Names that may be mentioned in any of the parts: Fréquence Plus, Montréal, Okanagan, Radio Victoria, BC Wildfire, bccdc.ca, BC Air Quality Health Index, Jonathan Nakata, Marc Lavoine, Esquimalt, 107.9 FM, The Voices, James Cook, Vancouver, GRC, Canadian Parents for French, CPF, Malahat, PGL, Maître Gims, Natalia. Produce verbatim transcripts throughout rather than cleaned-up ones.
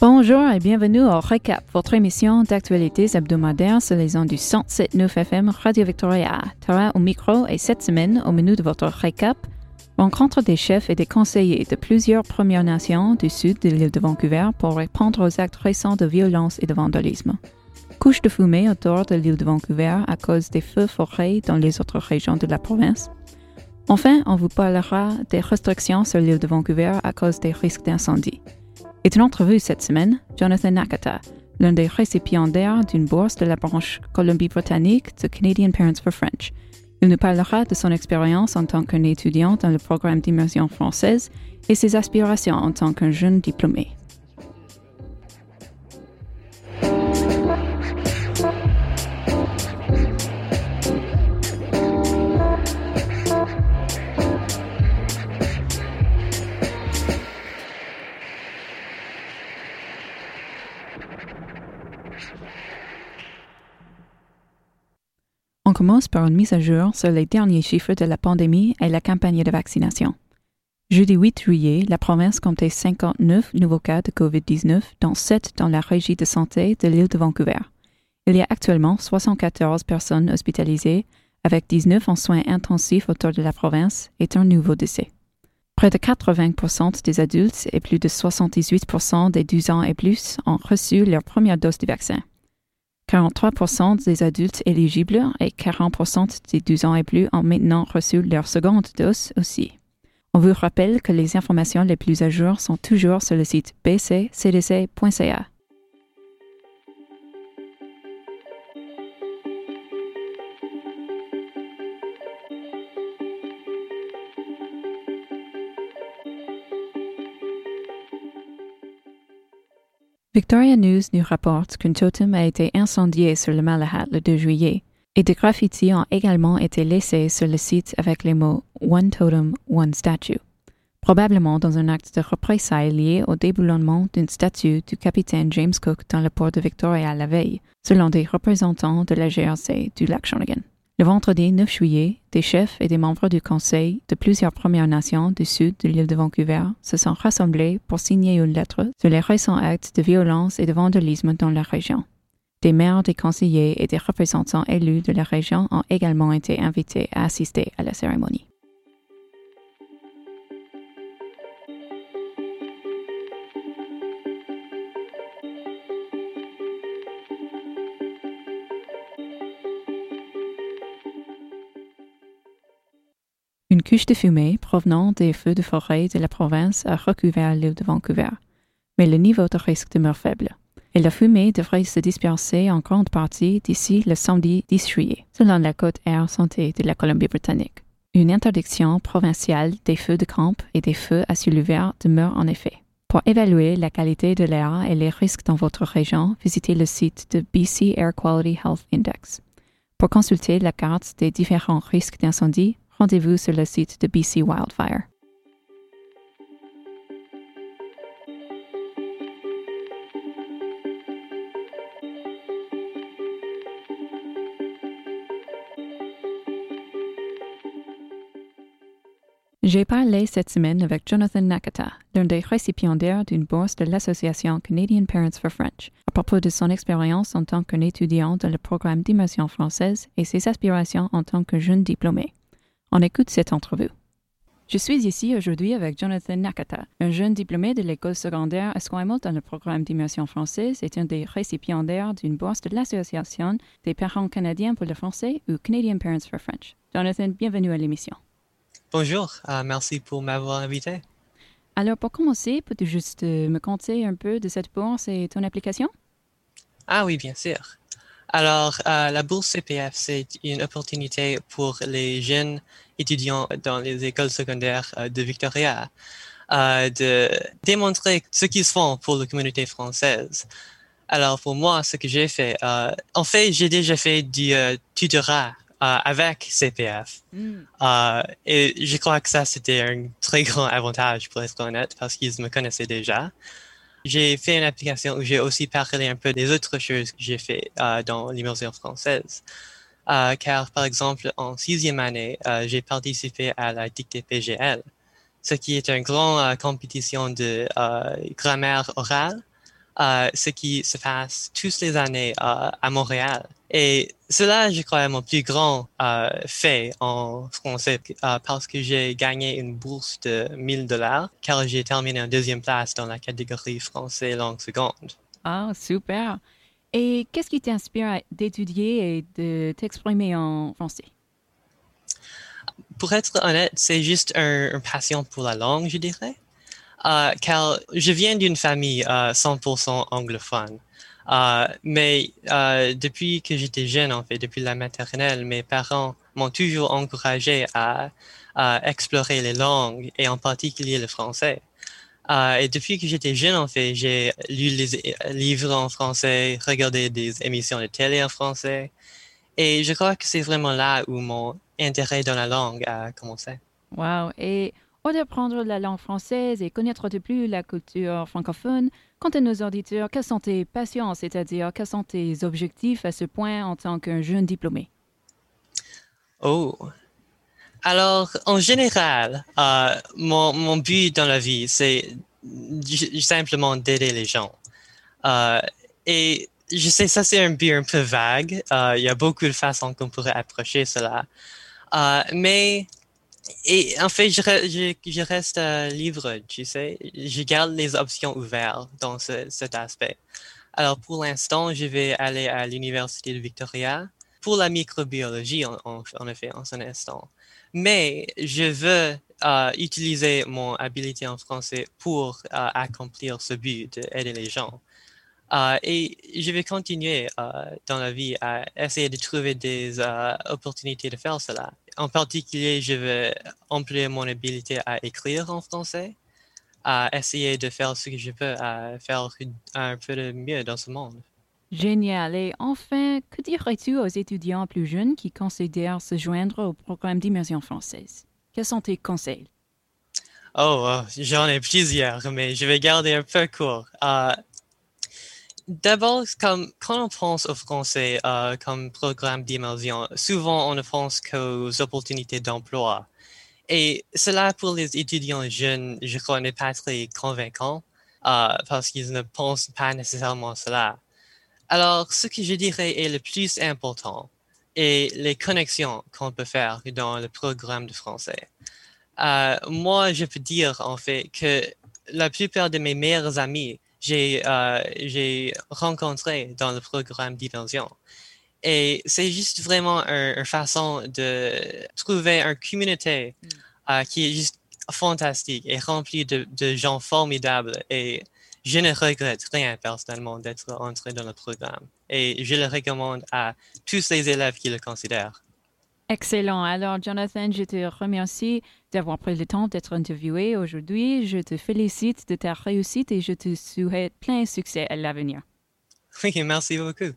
Bonjour et bienvenue au Recap, votre émission d'actualités hebdomadaires sur les ondes du cent sept virgule neuf F M Radio Victoria. Tara au micro et cette semaine, au menu de votre Recap, rencontre des chefs et des conseillers de plusieurs Premières Nations du sud de l'île de Vancouver pour répondre aux actes récents de violence et de vandalisme. Couche de fumée autour de l'île de Vancouver à cause des feux forêts dans les autres régions de la province. Enfin, on vous parlera des restrictions sur l'île de Vancouver à cause des risques d'incendie. Et une entrevue cette semaine, Jonathan Nakata, l'un des récipiendaires d'une bourse de la branche Colombie-Britannique de Canadian Parents for French. Il nous parlera de son expérience en tant qu'un étudiant dans le programme d'immersion française et ses aspirations en tant qu'un jeune diplômé. On commence par une mise à jour sur les derniers chiffres de la pandémie et la campagne de vaccination. Jeudi huit juillet, la province comptait cinquante-neuf nouveaux cas de covid dix-neuf, dont sept dans la régie de santé de l'île de Vancouver. Il y a actuellement soixante-quatorze personnes hospitalisées, avec dix-neuf en soins intensifs autour de la province et un nouveau décès. Près de quatre-vingts pour cent des adultes et plus de soixante-dix-huit pour cent des douze ans et plus ont reçu leur première dose du vaccin. quarante-trois pour cent des adultes éligibles et quarante pour cent des douze ans et plus ont maintenant reçu leur seconde dose aussi. On vous rappelle que les informations les plus à jour sont toujours sur le site b c c d c point c a. Victoria News nous rapporte qu'un totem a été incendié sur le Malahat le deux juillet et des graffitis ont également été laissés sur le site avec les mots « One Totem, One Statue », probablement dans un acte de représailles lié au déboulonnement d'une statue du capitaine James Cook dans le port de Victoria la veille, selon des représentants de la G R C du lac Okanagan. Le vendredi neuf juillet, des chefs et des membres du Conseil de plusieurs Premières Nations du sud de l'île de Vancouver se sont rassemblés pour signer une lettre sur les récents actes de violence et de vandalisme dans la région. Des maires, des conseillers et des représentants élus de la région ont également été invités à assister à la cérémonie. Une couche de fumée provenant des feux de forêt de la province a recouvert l'île de Vancouver, mais le niveau de risque demeure faible, et la fumée devrait se disperser en grande partie d'ici le samedi dix juillet, selon la Côte Air Santé de la Colombie-Britannique. Une interdiction provinciale des feux de camp et des feux à ciel ouvert demeure en effet. Pour évaluer la qualité de l'air et les risques dans votre région, visitez le site de B C Air Quality Health Index. Pour consulter la carte des différents risques d'incendie, rendez-vous sur le site de B C Wildfire. J'ai parlé cette semaine avec Jonathan Nakata, l'un des récipiendaires d'une bourse de l'association Canadian Parents for French, à propos de son expérience en tant qu'un étudiant dans le programme d'immersion française et ses aspirations en tant que jeune diplômé. On écoute cette entrevue. Je suis ici aujourd'hui avec Jonathan Nakata, un jeune diplômé de l'école secondaire Esquimalt dans le programme d'immersion française et un des récipiendaires d'une bourse de l'Association des parents canadiens pour le français ou Canadian Parents for French. Jonathan, bienvenue à l'émission. Bonjour, euh, merci pour m'avoir invité. Alors pour commencer, peux-tu juste me conter un peu de cette bourse et ton application? Ah oui, bien sûr. Alors, euh, la bourse C P F, c'est une opportunité pour les jeunes étudiants dans les écoles secondaires euh, de Victoria euh, de démontrer ce qu'ils font pour la communauté française. Alors, pour moi, ce que j'ai fait, euh, en fait, j'ai déjà fait du euh, tutorat euh, avec C P F. Mm. Euh, et je crois que ça, c'était un très grand avantage, pour être honnête, parce qu'ils me connaissaient déjà. J'ai fait une application où j'ai aussi parlé un peu des autres choses que j'ai fait euh, dans l'immersion française. Euh, car, par exemple, en sixième année, euh, j'ai participé à la dictée P G L, ce qui est une grande euh, compétition de euh, grammaire orale euh, ce qui se passe toutes les années euh, à Montréal. Et cela, je crois, est mon plus grand euh, fait en français euh, parce que j'ai gagné une bourse de mille dollars car j'ai terminé en deuxième place dans la catégorie français langue seconde. Ah, oh, super! Et qu'est-ce qui t'inspire d'étudier et de t'exprimer en français? Pour être honnête, c'est juste un, un passion pour la langue, je dirais, euh, car je viens d'une famille euh, cent pour cent anglophone. Euh, mais euh, depuis que j'étais jeune, en fait, depuis la maternelle, mes parents m'ont toujours encouragé à, à explorer les langues et en particulier le français. Euh, et depuis que j'étais jeune, en fait, j'ai lu les livres en français, regardé des émissions de télé en français. Et je crois que c'est vraiment là où mon intérêt dans la langue a commencé. Wow! Et au d'apprendre la langue française et connaître de plus la culture francophone, quant à nos auditeurs, quelles sont tes passions, c'est-à-dire quels sont tes objectifs à ce point en tant qu'un jeune diplômé? Oh! Alors, en général, euh, mon, mon but dans la vie, c'est simplement d'aider les gens. Euh, et je sais, ça c'est un but un peu vague. Euh, il y a beaucoup de façons qu'on pourrait approcher cela. Euh, mais, et, en fait, je, je, je reste euh, libre, tu sais. Je garde les options ouvertes dans ce, cet aspect. Alors, pour l'instant, je vais aller à l'Université de Victoria pour la microbiologie, en, en, en effet, en cet instant. Mais je veux euh, utiliser mon habilité en français pour euh, accomplir ce but d'aider les gens. Uh, et je vais continuer uh, dans la vie à essayer de trouver des uh, opportunités de faire cela. En particulier, je vais employer mon habilité à écrire en français, à essayer de faire ce que je peux, à faire un peu de mieux dans ce monde. Génial. Et enfin, que dirais-tu aux étudiants plus jeunes qui considèrent se joindre au programme d'immersion française? Quels sont tes conseils? Oh, uh, j'en ai plusieurs, mais je vais garder un peu court. Uh, D'abord, comme, quand on pense au français euh, comme programme d'immersion, souvent on ne pense qu'aux opportunités d'emploi. Et cela, pour les étudiants jeunes, je crois, n'est pas très convaincant euh, parce qu'ils ne pensent pas nécessairement à cela. Alors, ce que je dirais est le plus important est les connexions qu'on peut faire dans le programme de français. Euh, moi, je peux dire, en fait, que la plupart de mes meilleurs amis J'ai, euh, j'ai rencontré dans le programme d'immersion. Et c'est juste vraiment une un façon de trouver une communauté mm. euh, qui est juste fantastique et remplie de, de gens formidables. Et je ne regrette rien personnellement d'être entré dans le programme. Et je le recommande à tous les élèves qui le considèrent. Excellent. Alors, Jonathan, je te remercie d'avoir pris le temps d'être interviewé aujourd'hui. Je te félicite de ta réussite et je te souhaite plein de succès à l'avenir. Oui, merci beaucoup.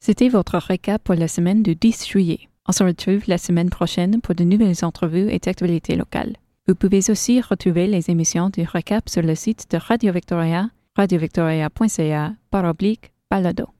C'était votre récap pour la semaine du dix juillet. On se retrouve la semaine prochaine pour de nouvelles entrevues et actualités locales. Vous pouvez aussi retrouver les émissions du récap sur le site de Radio Victoria, radio victoria point c a slash balado.